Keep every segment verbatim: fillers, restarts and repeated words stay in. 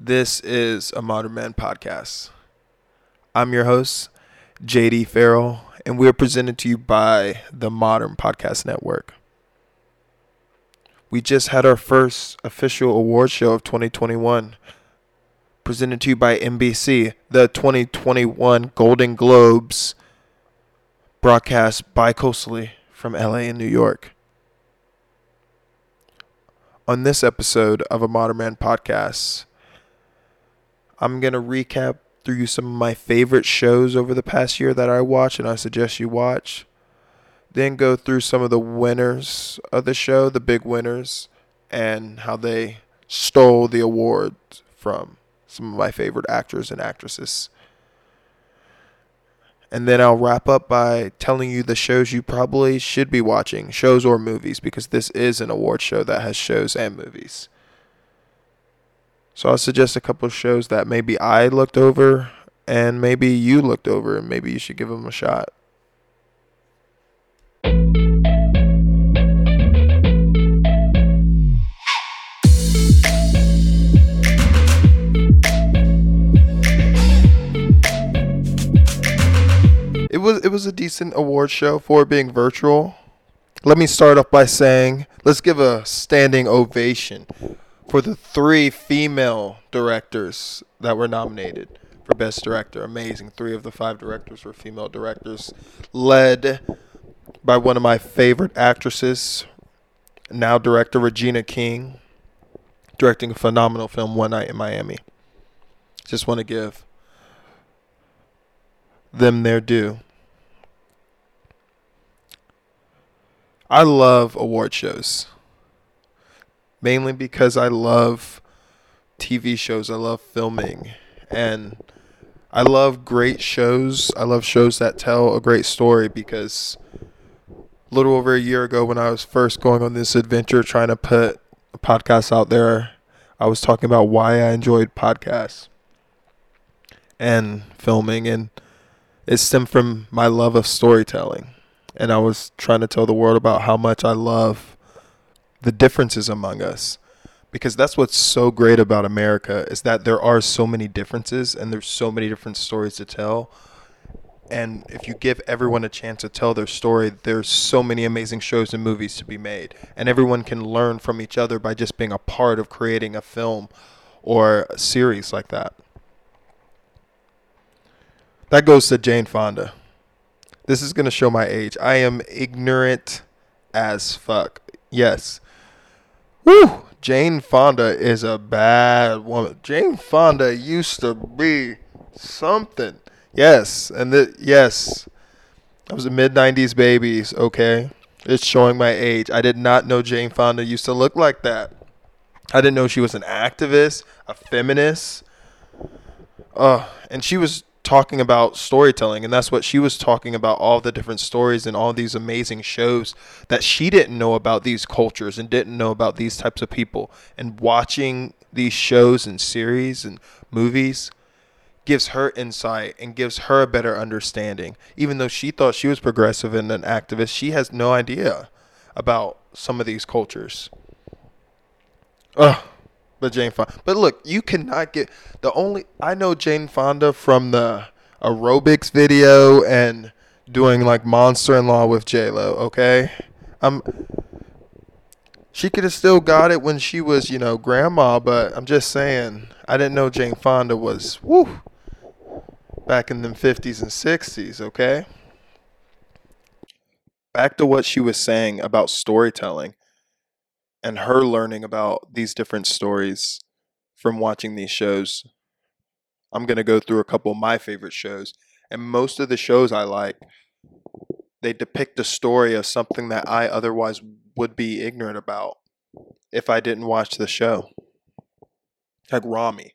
This is a Modern Man podcast. I'm your host, J D. Ferrell, and we are presented to you by the Modern Podcast Network. We just had our first official award show of twenty twenty-one, presented to you by N B C. The twenty twenty-one Golden Globes broadcast bi-coastally from L A and New York. On this episode of a Modern Man podcast, I'm going to recap through some of my favorite shows over the past year that I watch and I suggest you watch. Then go through some of the winners of the show, the big winners, and how they stole the award from some of my favorite actors and actresses. And then I'll wrap up by telling you the shows you probably should be watching, shows or movies, because this is an award show that has shows and movies. So I'll suggest a couple of shows that maybe I looked over and maybe you looked over and maybe you should give them a shot. It was it was a decent award show for being virtual. Let me start off by saying, let's give a standing ovation for the three female directors that were nominated for Best Director. Amazing. Three of the five directors were female directors, led by one of my favorite actresses, now director Regina King, directing a phenomenal film, One Night in Miami. Just want to give them their due. I love award shows. Mainly because I love T V shows, I love filming, and I love great shows. I love shows that tell a great story, because a little over a year ago when I was first going on this adventure trying to put a podcast out there, I was talking about why I enjoyed podcasts and filming, and it stemmed from my love of storytelling. And I was trying to tell the world about how much I love the differences among us, because that's what's so great about America, is that there are so many differences and there's so many different stories to tell. And if you give everyone a chance to tell their story, there's so many amazing shows and movies to be made, and everyone can learn from each other by just being a part of creating a film or a series like that. That goes to Jane Fonda. This is going to show my age. I am ignorant as fuck. Yes. Woo! Jane Fonda is a bad woman. Jane Fonda used to be something. Yes. And the, yes. I was a mid nineties baby, okay? It's showing my age. I did not know Jane Fonda used to look like that. I didn't know she was an activist, a feminist. Uh, and she was talking about storytelling, and that's what she was talking about, all the different stories and all these amazing shows that she didn't know about, these cultures, and didn't know about these types of people. And watching these shows and series and movies gives her insight and gives her a better understanding. Even though she thought she was progressive and an activist, she has no idea about some of these cultures. Ugh. But Jane Fonda. But look, you cannot get the only. I know Jane Fonda from the aerobics video and doing like Monster-in-Law with J-Lo. Okay, um, she could have still got it when she was, you know, grandma. But I'm just saying, I didn't know Jane Fonda was woo back in the fifties and sixties. Okay. Back to what she was saying about storytelling. And her learning about these different stories from watching these shows. I'm going to go through a couple of my favorite shows. And most of the shows I like, they depict a story of something that I otherwise would be ignorant about if I didn't watch the show. Like Rami.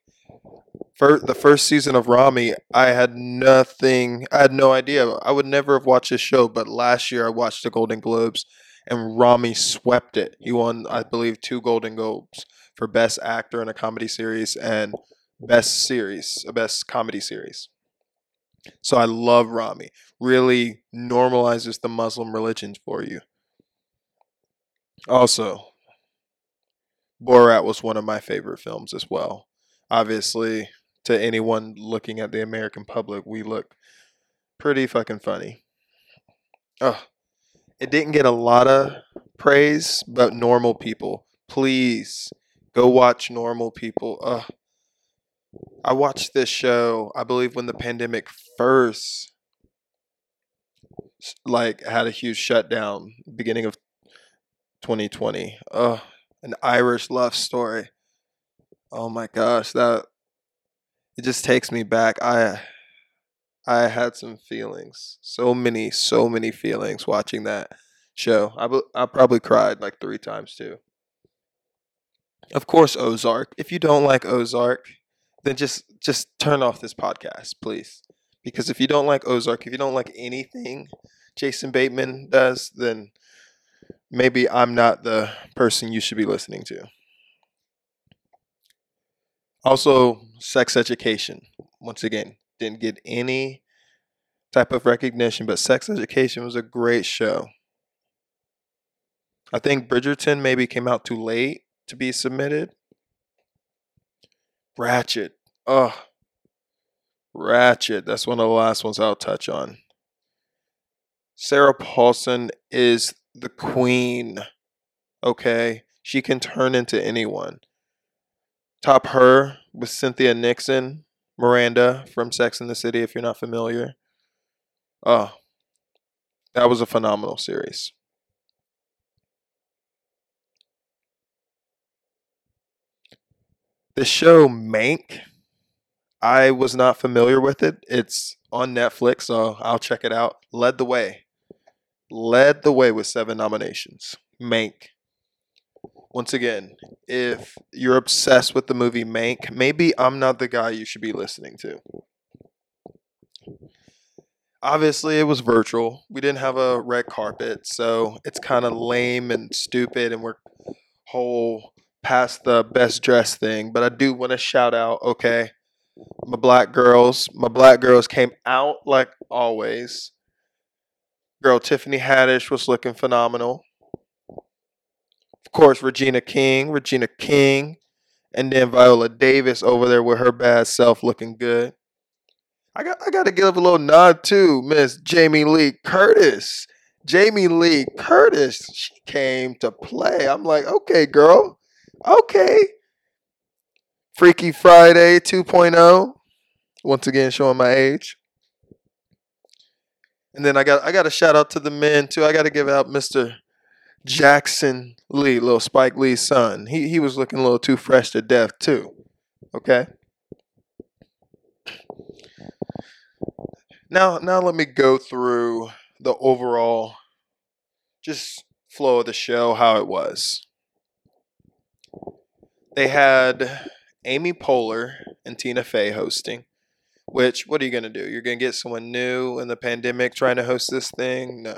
For the first season of Rami, I had nothing. I had no idea. I would never have watched this show. But last year I watched the Golden Globes. And Rami swept it. He won, I believe, two Golden Globes for Best Actor in a Comedy Series and Best Series, Best Comedy Series. So I love Rami. Really normalizes the Muslim religion for you. Also, Borat was one of my favorite films as well. obviously, to anyone looking at the American public, we look pretty fucking funny. Oh, it didn't get a lot of praise, but Normal People, please go watch Normal People. Oh, I watched this show, I believe, when the pandemic first like had a huge shutdown, beginning of twenty twenty. Oh, an Irish love story. Oh my gosh, that it just takes me back. I I had some feelings, so many, so many feelings watching that show. I I probably cried like three times too. Of course, Ozark. If you don't like Ozark, then just just turn off this podcast, please. Because if you don't like Ozark, if you don't like anything Jason Bateman does, then maybe I'm not the person you should be listening to. Also, Sex Education, once again, didn't get any type of recognition, but Sex Education was a great show. I think Bridgerton maybe came out too late to be submitted. Ratchet. Oh, Ratchet. That's one of the last ones I'll touch on. Sarah Paulson is the queen. Okay? She can turn into anyone. Top her with Cynthia Nixon, Miranda from Sex and the City, if you're not familiar. Oh, that was a phenomenal series. The show Mank, I was not familiar with it. It's on Netflix, so I'll check it out. Led the way. Led the way with seven nominations. Mank. Once again, if you're obsessed with the movie Mank, maybe I'm not the guy you should be listening to. Obviously, it was virtual. We didn't have a red carpet, so it's kind of lame and stupid, and we're whole past the best dressed thing. But I do want to shout out, okay, my black girls. My black girls came out like always. Girl, Tiffany Haddish was looking phenomenal. Of course, Regina King, Regina King, and then Viola Davis over there with her bad self looking good. I got I got to give a little nod to Miss Jamie Lee Curtis. Jamie Lee Curtis, she came to play. I'm like, okay, girl, okay. Freaky Friday two point oh, once again showing my age. And then I got I got a shout out to the men too. I got to give out Mister Jackson Lee, little Spike Lee's son. He he was looking a little too fresh to death too. Okay. Now now let me go through the overall just flow of the show, how it was. They had Amy Poehler and Tina Fey hosting, which what are you gonna do? You're gonna get someone new in the pandemic trying to host this thing? No.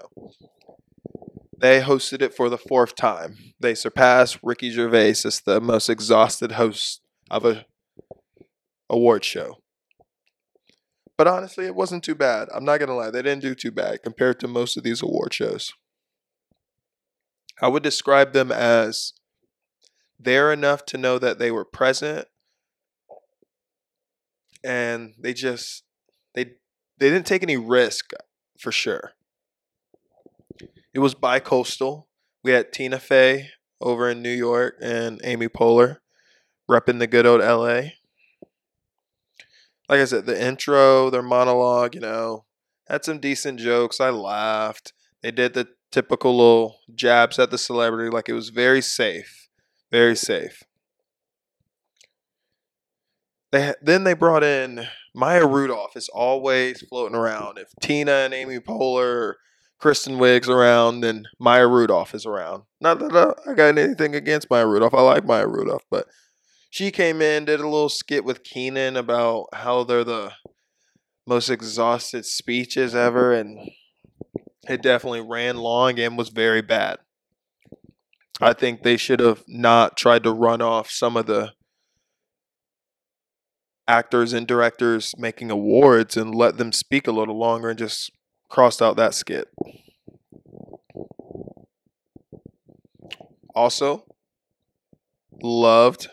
They hosted it for the fourth time. They surpassed Ricky Gervais as the most exhausted host of a award show. But honestly, it wasn't too bad. I'm not going to lie. They didn't do too bad compared to most of these award shows. I would describe them as there enough to know that they were present. And they just, they, they didn't take any risk for sure. It was bi-coastal. We had Tina Fey over in New York and Amy Poehler repping the good old L A. Like I said, the intro, their monologue, you know, had some decent jokes. I laughed. They did the typical little jabs at the celebrity. Like it was very safe. Very safe. They then they brought in Maya Rudolph. Is always floating around. If Tina and Amy Poehler Kristen Wiig's around, then Maya Rudolph is around. Not that I got anything against Maya Rudolph. I like Maya Rudolph, but she came in, did a little skit with Keenan about how they're the most exhausted speeches ever, and it definitely ran long and was very bad. I think they should have not tried to run off some of the actors and directors making awards and let them speak a little longer and just crossed out that skit. Also, loved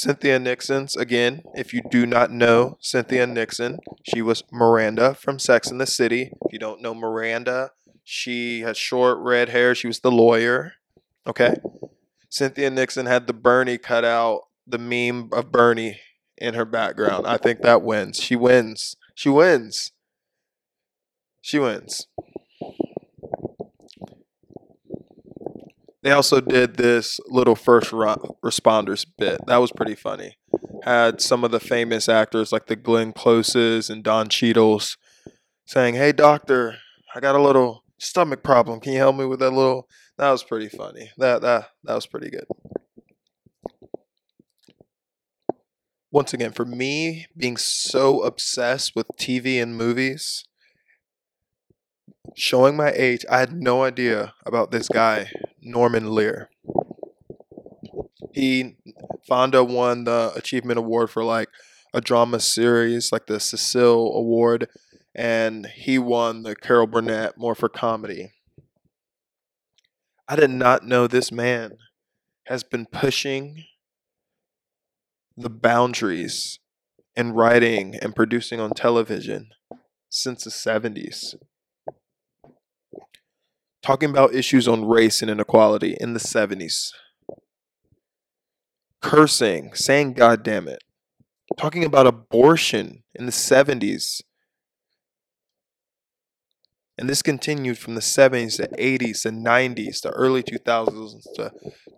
Cynthia Nixon's, again, if you do not know Cynthia Nixon, she was Miranda from Sex and the City. If you don't know Miranda, she has short red hair. She was the lawyer. Okay. Cynthia Nixon had the Bernie cut out, the meme of Bernie in her background. I think that wins. She wins. She wins. She wins. They also did this little first responders bit. That was pretty funny. Had some of the famous actors like the Glenn Closes and Don Cheadles saying, "Hey, doctor, I got a little stomach problem. Can you help me with that little?" That was pretty funny. That that that was pretty good. Once again, for me, being so obsessed with T V and movies, showing my age, I had no idea about this guy, Norman Lear. He, Fonda won the Achievement Award for like a drama series, like the Cecil Award, and he won the Carol Burnett more for comedy. I did not know this man has been pushing the boundaries in writing and producing on television since the seventies. Talking about issues on race and inequality in the seventies. Cursing, saying "God damn it." Talking about abortion in the seventies. And this continued from the seventies to eighties to nineties to early two thousands to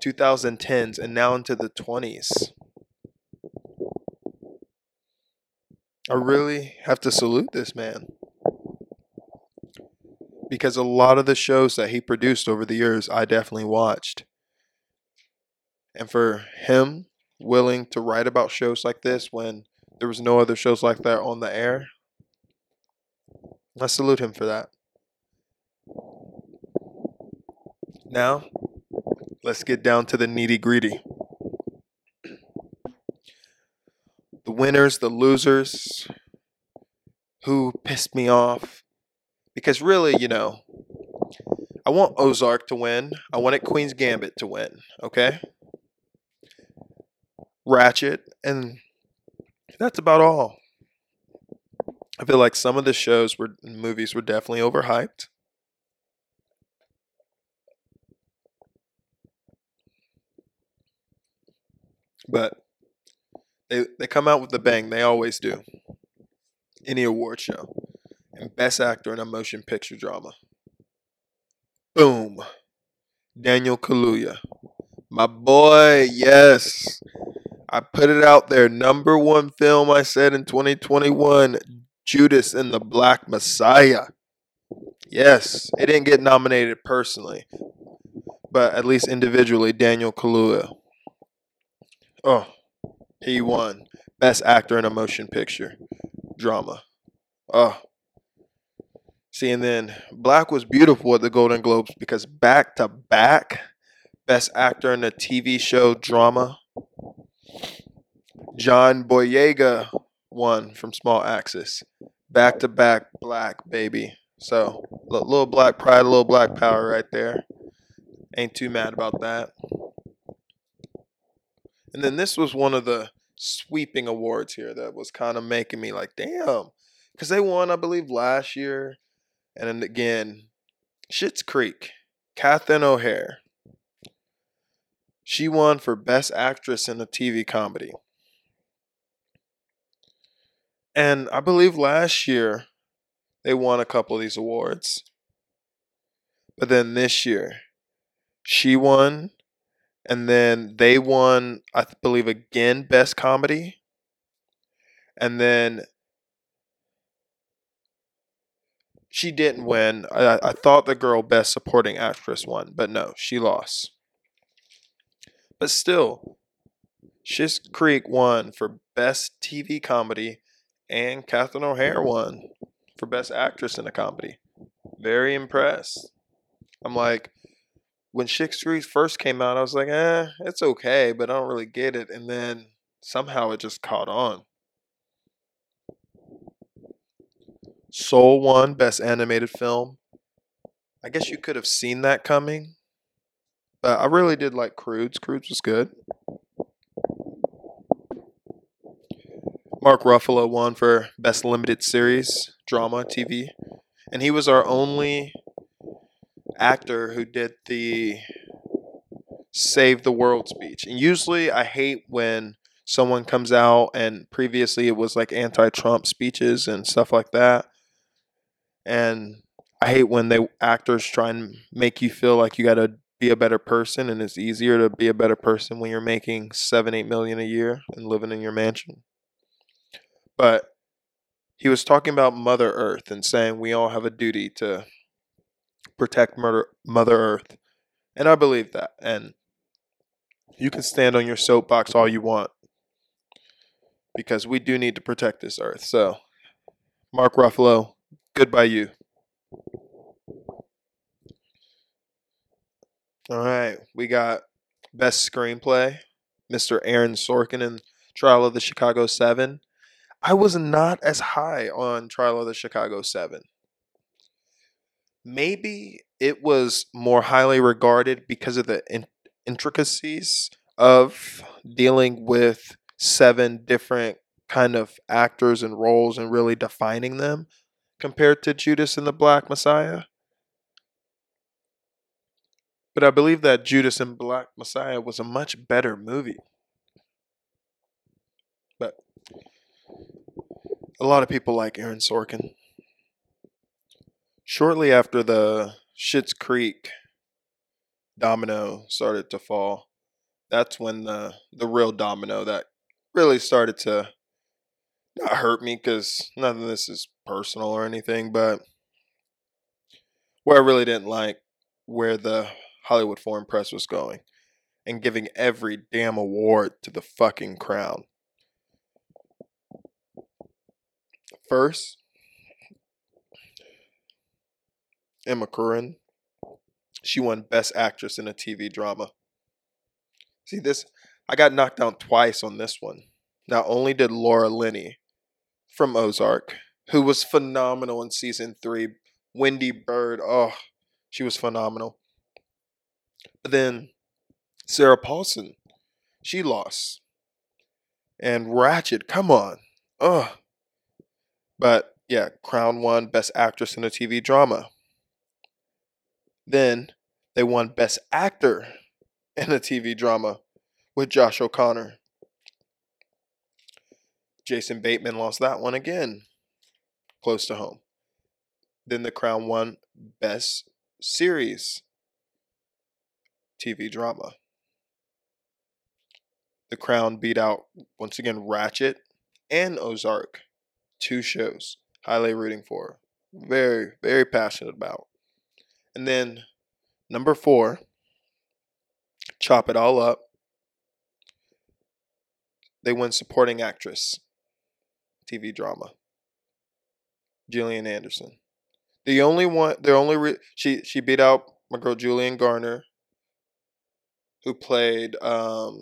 twenty tens and now into the twenties. I really have to salute this man. Because a lot of the shows that he produced over the years, I definitely watched. And for him, willing to write about shows like this when there was no other shows like that on the air, I salute him for that. Now, let's get down to the nitty-gritty. The winners, the losers, who pissed me off. Because really, you know, I want Ozark to win. I wanted Queen's Gambit to win, okay? Ratchet, and that's about all. I feel like some of the shows were movies were definitely overhyped. But they they come out with a bang. They always do. Any award show. And Best Actor in a Motion Picture Drama. Boom. Daniel Kaluuya. My boy, yes. I put it out there. Number one film I said in twenty twenty-one, Judas and the Black Messiah. Yes, it didn't get nominated personally. But at least individually, Daniel Kaluuya. Oh, he won. Best Actor in a Motion Picture Drama. Oh. See, and then Black was beautiful at the Golden Globes because back-to-back, Best Actor in a T V Show Drama. John Boyega won from Small Axis. Back-to-back Black, baby. So, a little Black pride, a little Black power right there. Ain't too mad about that. And then this was one of the sweeping awards here that was kind of making me like, damn. Because they won, I believe, last year. And then again, Schitt's Creek, Catherine O'Hara. She won for Best Actress in a T V Comedy. And I believe last year, they won a couple of these awards. But then this year, she won. And then they won, I believe, again, Best Comedy. And then she didn't win. I, I thought the girl Best Supporting Actress won, but no, she lost. But still, Schitt's Creek won for Best T V Comedy, and Catherine O'Hara won for Best Actress in a Comedy. Very impressed. I'm like, when Schitt's Creek first came out, I was like, eh, it's okay, but I don't really get it. And then somehow it just caught on. Soul won Best Animated Film. I guess you could have seen that coming. But I really did like Crudes. Crudes was good. Mark Ruffalo won for Best Limited Series, Drama, T V. And he was our only actor who did the Save the World speech. And usually I hate when someone comes out, and previously it was like anti-Trump speeches and stuff like that. And I hate when they actors try and make you feel like you got to be a better person, and it's easier to be a better person when you're making seven, eight million a year and living in your mansion. But he was talking about Mother Earth and saying we all have a duty to protect murder, Mother Earth. And I believe that. And you can stand on your soapbox all you want, because we do need to protect this earth. So, Mark Ruffalo, good by you. All right, we got Best Screenplay, Mister Aaron Sorkin in Trial of the Chicago Seven. I was not as high on Trial of the Chicago Seven. Maybe it was more highly regarded because of the in- intricacies of dealing with seven different kind of actors and roles and really defining them compared to Judas and the Black Messiah. But I believe that Judas and Black Messiah was a much better movie. But a lot of people like Aaron Sorkin. Shortly after the Schitt's Creek domino started to fall, that's when the, the real domino that really started to not hurt me, because none of this is personal or anything, but where I really didn't like where the Hollywood Foreign Press was going and giving every damn award to the fucking Crown. First, Emma Corrin, she won Best Actress in a T V Drama. See this, I got knocked down twice on this one. Not only did Laura Linney from Ozark, who was phenomenal in season three, Wendy Bird, oh, she was phenomenal. But then Sarah Paulson, she lost. And Ratchet, come on. Ugh. But yeah, Crown won Best Actress in a T V Drama. Then they won Best Actor in a T V Drama with Josh O'Connor. Jason Bateman lost that one again, close to home. Then the Crown won Best Series T V Drama. The Crown beat out, once again, Ratchet and Ozark. Two shows highly rooting for. Very, very passionate about. And then number four, Chop It All Up. They win Supporting Actress T V Drama. Gillian Anderson. The only one, the only re- she she beat out my girl Julian Garner, who played um,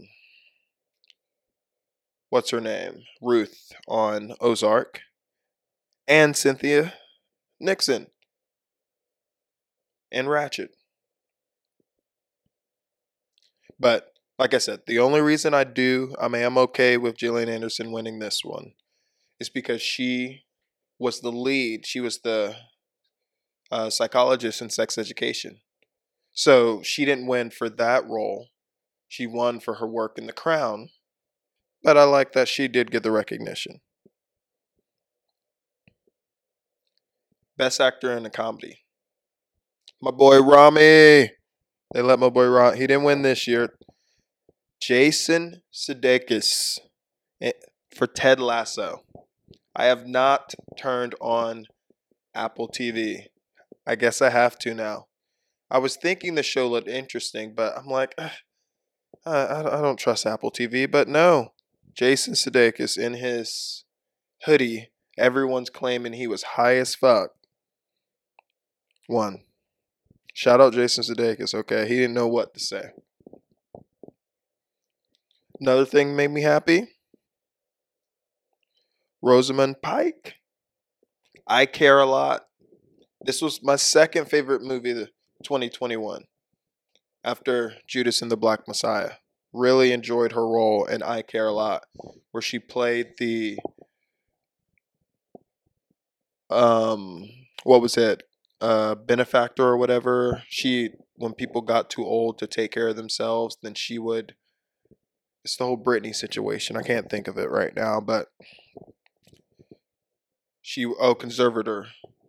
what's her name, Ruth on Ozark, and Cynthia Nixon and Ratchet. But like I said, the only reason I do I mean, I'm okay with Gillian Anderson winning this one is because she was the lead. She was the uh, psychologist in Sex Education. So she didn't win for that role. She won for her work in The Crown. But I like that she did get the recognition. Best actor in a comedy. My boy Rami. They let my boy Rami. He didn't win this year. Jason Sudeikis for Ted Lasso. I have not turned on Apple T V. I guess I have to now. I was thinking the show looked interesting, but I'm like, uh, I, I don't trust Apple T V. But no, Jason Sudeikis in his hoodie, everyone's claiming he was high as fuck. One. Shout out Jason Sudeikis, okay? He didn't know what to say. Another thing made me happy. Rosamund Pike. I Care A Lot. This was my second favorite movie of twenty twenty-one. After Judas and the Black Messiah. Really enjoyed her role in I Care A Lot, where she played the um, what was it? Uh, benefactor or whatever. She, when people got too old to take care of themselves, then she would. It's the whole Britney situation. I can't think of it right now, but she, oh, conservator.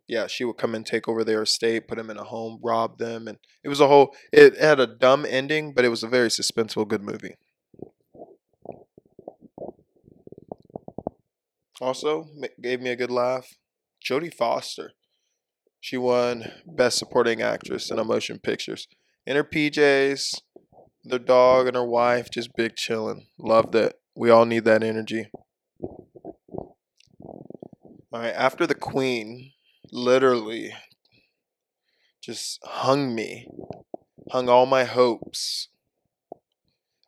Yeah, she would come and take over their estate, put them in a home, rob them. And it was a whole, it had a dumb ending, but it was a very suspenseful, good movie. Also, gave me a good laugh. Jodie Foster. She won Best Supporting Actress in a Motion Pictures. In her P Js, their dog and her wife, just big chilling. Loved it. We all need that energy. All right, after The Queen, literally just hung me, hung all my hopes.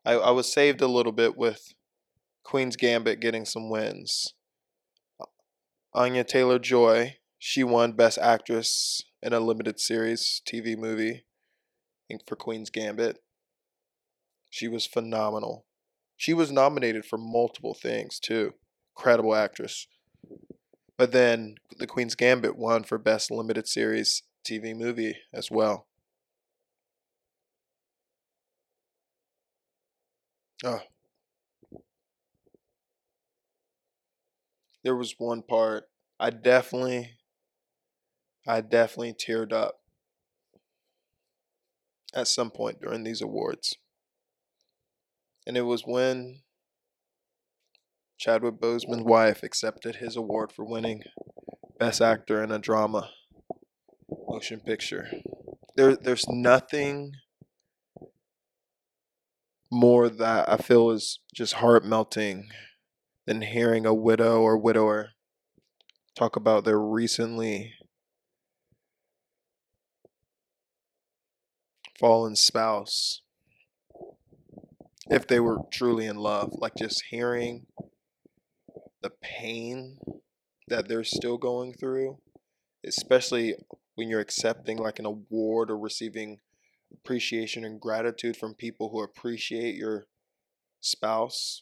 I, I was saved a little bit with Queen's Gambit getting some wins. Anya Taylor-Joy, she won Best Actress in a Limited Series T V movie, I think, for Queen's Gambit. She was phenomenal. She was nominated for multiple things too. Incredible actress. But then The Queen's Gambit won for Best Limited Series T V Movie as well. Oh. There was one part I definitely, I definitely teared up at some point during these awards. And it was when Chadwick Boseman's wife accepted his award for winning Best Actor in a Drama Motion Picture. There, there's nothing more that I feel is just heart-melting than hearing a widow or widower talk about their recently fallen spouse, if they were truly in love. Like, just hearing the pain that they're still going through, especially when you're accepting like an award or receiving appreciation and gratitude from people who appreciate your spouse.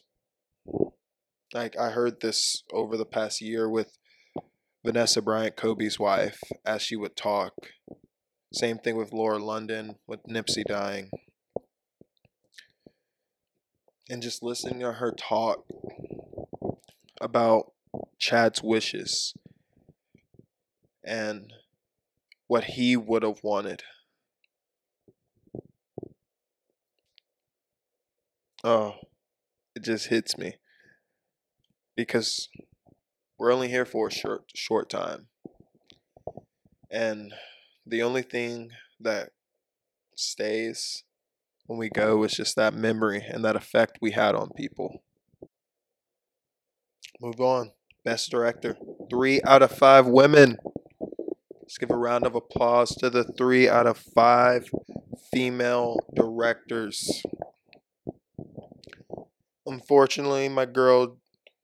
Like, I heard this over the past year with Vanessa Bryant Kobe's wife as she would talk. Same thing with Laura London with Nipsey dying. And just listening to her talk about Chad's wishes and what he would have wanted. Oh, it just hits me. Because we're only here for a short, short time. And the only thing that stays when we go is just that memory and that effect we had on people. Move on. Best Director. Three out of five women. Let's give a round of applause to the three out of five female directors. Unfortunately, my girl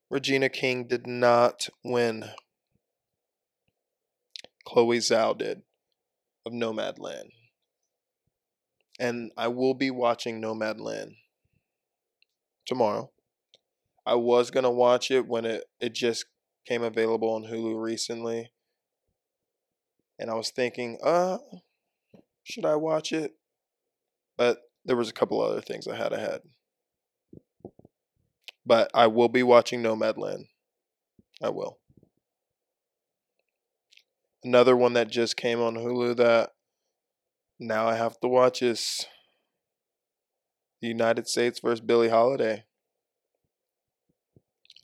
Regina King did not win. Chloe Zhao did, of Nomadland. And I will be watching Nomadland tomorrow. I was going to watch it when it, it just came available on Hulu recently. And I was thinking, uh, should I watch it? But there was a couple other things I had ahead. But I will be watching Nomadland. I will. Another one that just came on Hulu that now I have to watch is The United States versus Billie Holiday.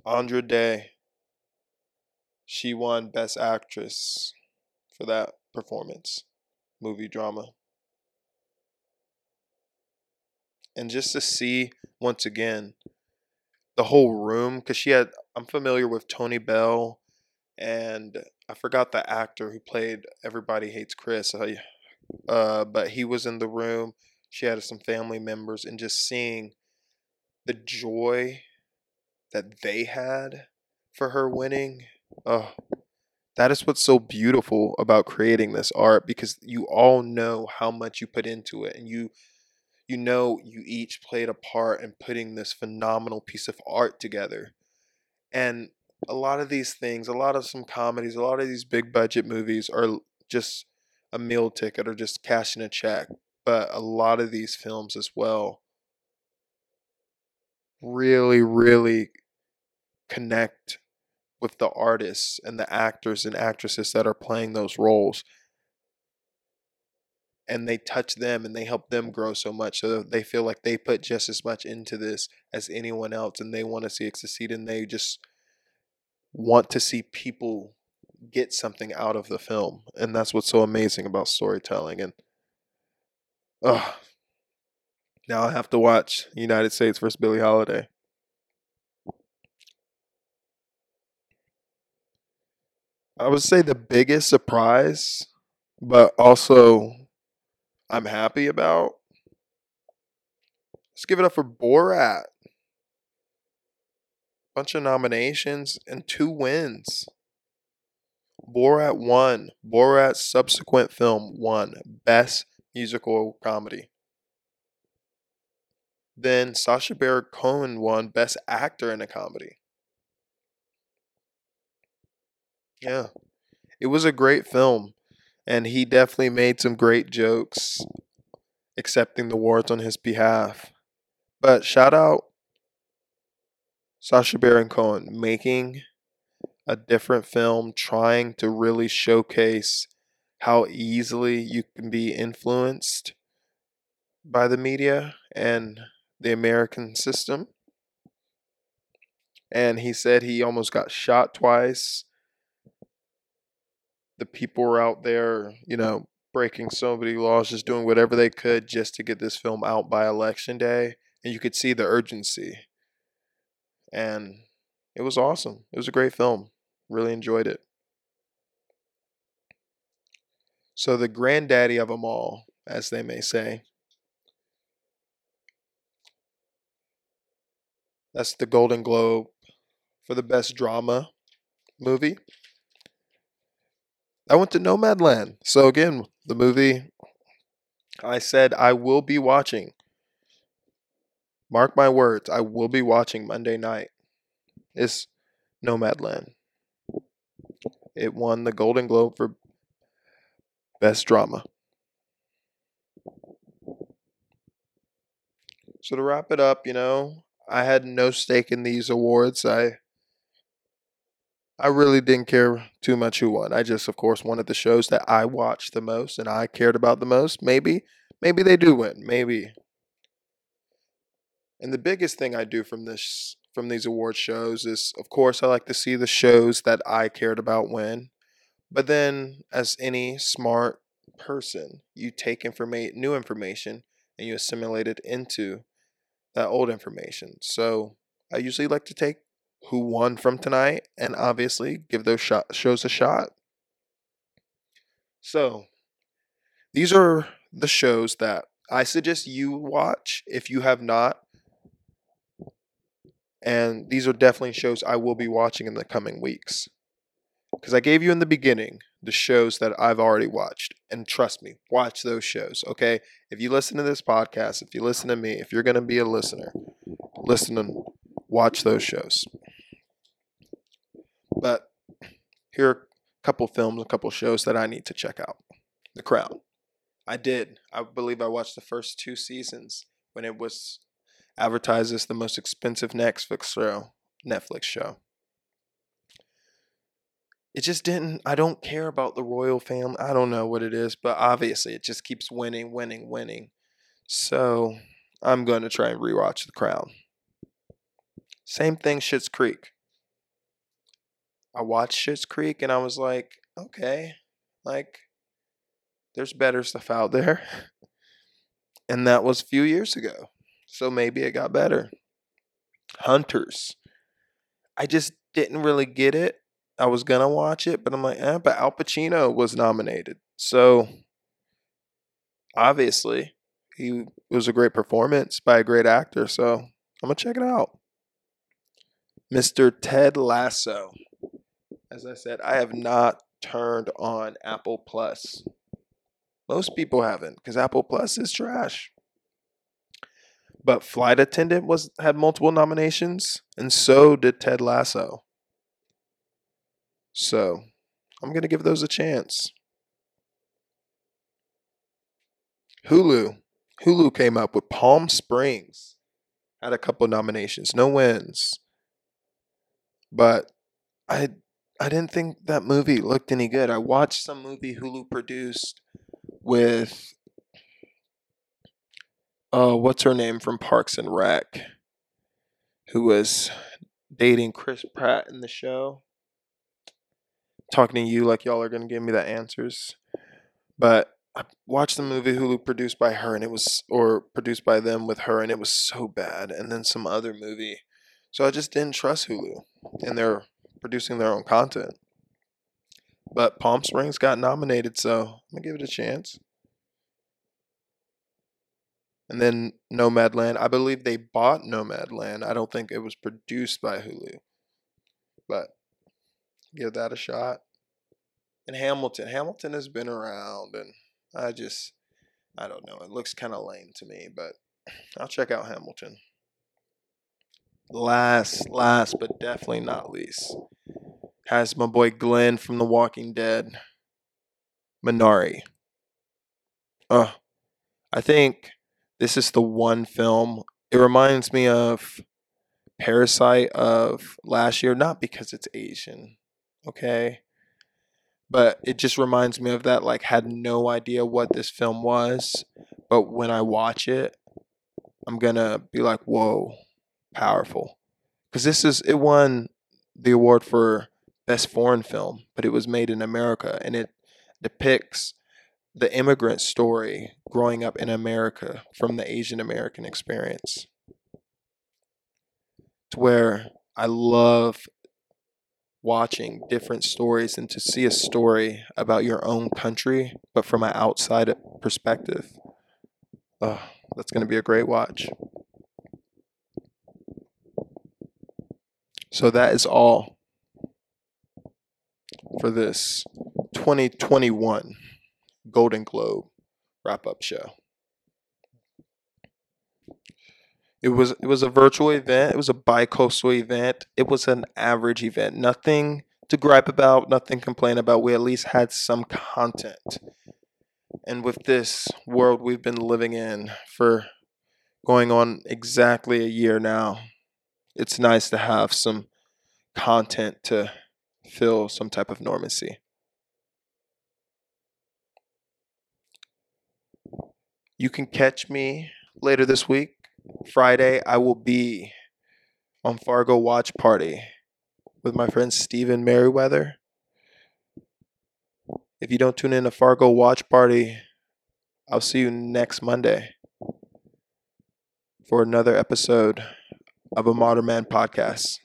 Andra Day. She won Best Actress for that performance. Movie drama. And just to see, once again, the whole room, because she had, I'm familiar with Tony Bell, and I forgot the actor who played Everybody Hates Chris, uh, but he was in the room. She had some family members, and just seeing the joy that they had for her winning. Oh, that is what's so beautiful about creating this art, because you all know how much you put into it, and you You know, you each played a part in putting this phenomenal piece of art together. And a lot of these things, a lot of some comedies, a lot of these big budget movies are just a meal ticket or just cashing a check. But a lot of these films as well really, really connect with the artists and the actors and actresses that are playing those roles. And they touch them and they help them grow so much so that they feel like they put just as much into this as anyone else, and they want to see it succeed, and they just want to see people get something out of the film. And that's what's so amazing about storytelling. And oh, now I have to watch United States versus Billie Holiday. I would say the biggest surprise, but also I'm happy about. Let's give it up for Borat. Bunch of nominations and two wins. Borat won. Borat's subsequent film won Best Musical Comedy. Then Sacha Baron Cohen won Best Actor in a Comedy. Yeah. It was a great film. And he definitely made some great jokes, accepting the awards on his behalf. But shout out Sacha Baron Cohen, making a different film, trying to really showcase how easily you can be influenced by the media and the American system. And he said he almost got shot twice. The people were out there, you know, breaking so many laws, just doing whatever they could just to get this film out by election day. And you could see the urgency. And it was awesome. It was a great film. Really enjoyed it. So the granddaddy of them all, as they may say. That's the Golden Globe for the best drama movie. I went to Nomadland. So again, the movie I said I will be watching. Mark my words, I will be watching Monday night. It's Nomadland. It won the Golden Globe for Best Drama. So to wrap it up, you know, I had no stake in these awards. I I really didn't care too much who won. I just, of course, wanted the shows that I watched the most and I cared about the most. Maybe, maybe they do win. Maybe. And the biggest thing I do from this, from these award shows is, of course, I like to see the shows that I cared about win. But then, as any smart person, you take informa- new information and you assimilate it into that old information. So I usually like to take who won from tonight, and obviously give those shot, shows a shot. So, these are the shows that I suggest you watch if you have not. And these are definitely shows I will be watching in the coming weeks. Because I gave you in the beginning the shows that I've already watched. And trust me, watch those shows, okay? If you listen to this podcast, if you listen to me, if you're going to be a listener, listen to, watch those shows. But here are a couple films, a couple shows that I need to check out. The Crown. I did. I believe I watched the first two seasons when it was advertised as the most expensive Netflix show. Netflix show. It just didn't. I don't care about the royal family. I don't know what it is, but obviously it just keeps winning, winning, winning. So I'm going to try and rewatch The Crown. Same thing, Schitt's Creek. I watched Schitt's Creek and I was like, okay, like, there's better stuff out there. And that was a few years ago. So maybe it got better. Hunters. I just didn't really get it. I was going to watch it, but I'm like, eh, but Al Pacino was nominated. So obviously, he, it was a great performance by a great actor. So I'm going to check it out. Mister Ted Lasso. As I said, I have not turned on Apple Plus. Most people haven't, because Apple Plus is trash. But Flight Attendant was had multiple nominations, and so did Ted Lasso. So I'm going to give those a chance. Hulu. Hulu came up with Palm Springs. Had a couple nominations. No wins. But I I didn't think that movie looked any good. I watched some movie Hulu produced with... Uh, what's her name from Parks and Rec? Who was dating Chris Pratt in the show. Talking to you like y'all are going to give me the answers. But... I watched the movie Hulu produced by her and it was, or produced by them with her, and it was so bad. And then some other movie. So I just didn't trust Hulu and they're producing their own content. But Palm Springs got nominated, so I'm going to give it a chance. And then Nomadland. I believe they bought Nomadland. I don't think it was produced by Hulu. But give that a shot. And Hamilton. Hamilton has been around and I just, I don't know. It looks kind of lame to me, but I'll check out Hamilton. Last, last, but definitely not least, has my boy Glenn from The Walking Dead, Minari. Uh, I think this is the one film. It reminds me of Parasite of last year, not because it's Asian, okay? But it just reminds me of that, like, had no idea what this film was. But when I watch it, I'm going to be like, whoa, powerful. Because this is, it won the award for Best Foreign Film, but it was made in America. And it depicts the immigrant story growing up in America from the Asian American experience. To where I love watching different stories and to see a story about your own country, but from an outside perspective. Oh, that's going to be a great watch. So that is all for this twenty twenty-one Golden Globe wrap-up show. It was it was a virtual event. It was a bi-coastal event. It was an average event. Nothing to gripe about, nothing to complain about. We at least had some content. And with this world we've been living in for going on exactly a year now, it's nice to have some content to fill some type of normancy. You can catch me later this week. Friday, I will be on Fargo Watch Party with my friend Steven Merriweather. If you don't tune in to Fargo Watch Party, I'll see you next Monday for another episode of A Modern Man Podcast.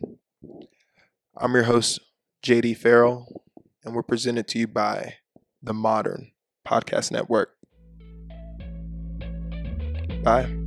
I'm your host, J D. Ferrell, and we're presented to you by The Modern Podcast Network. Bye.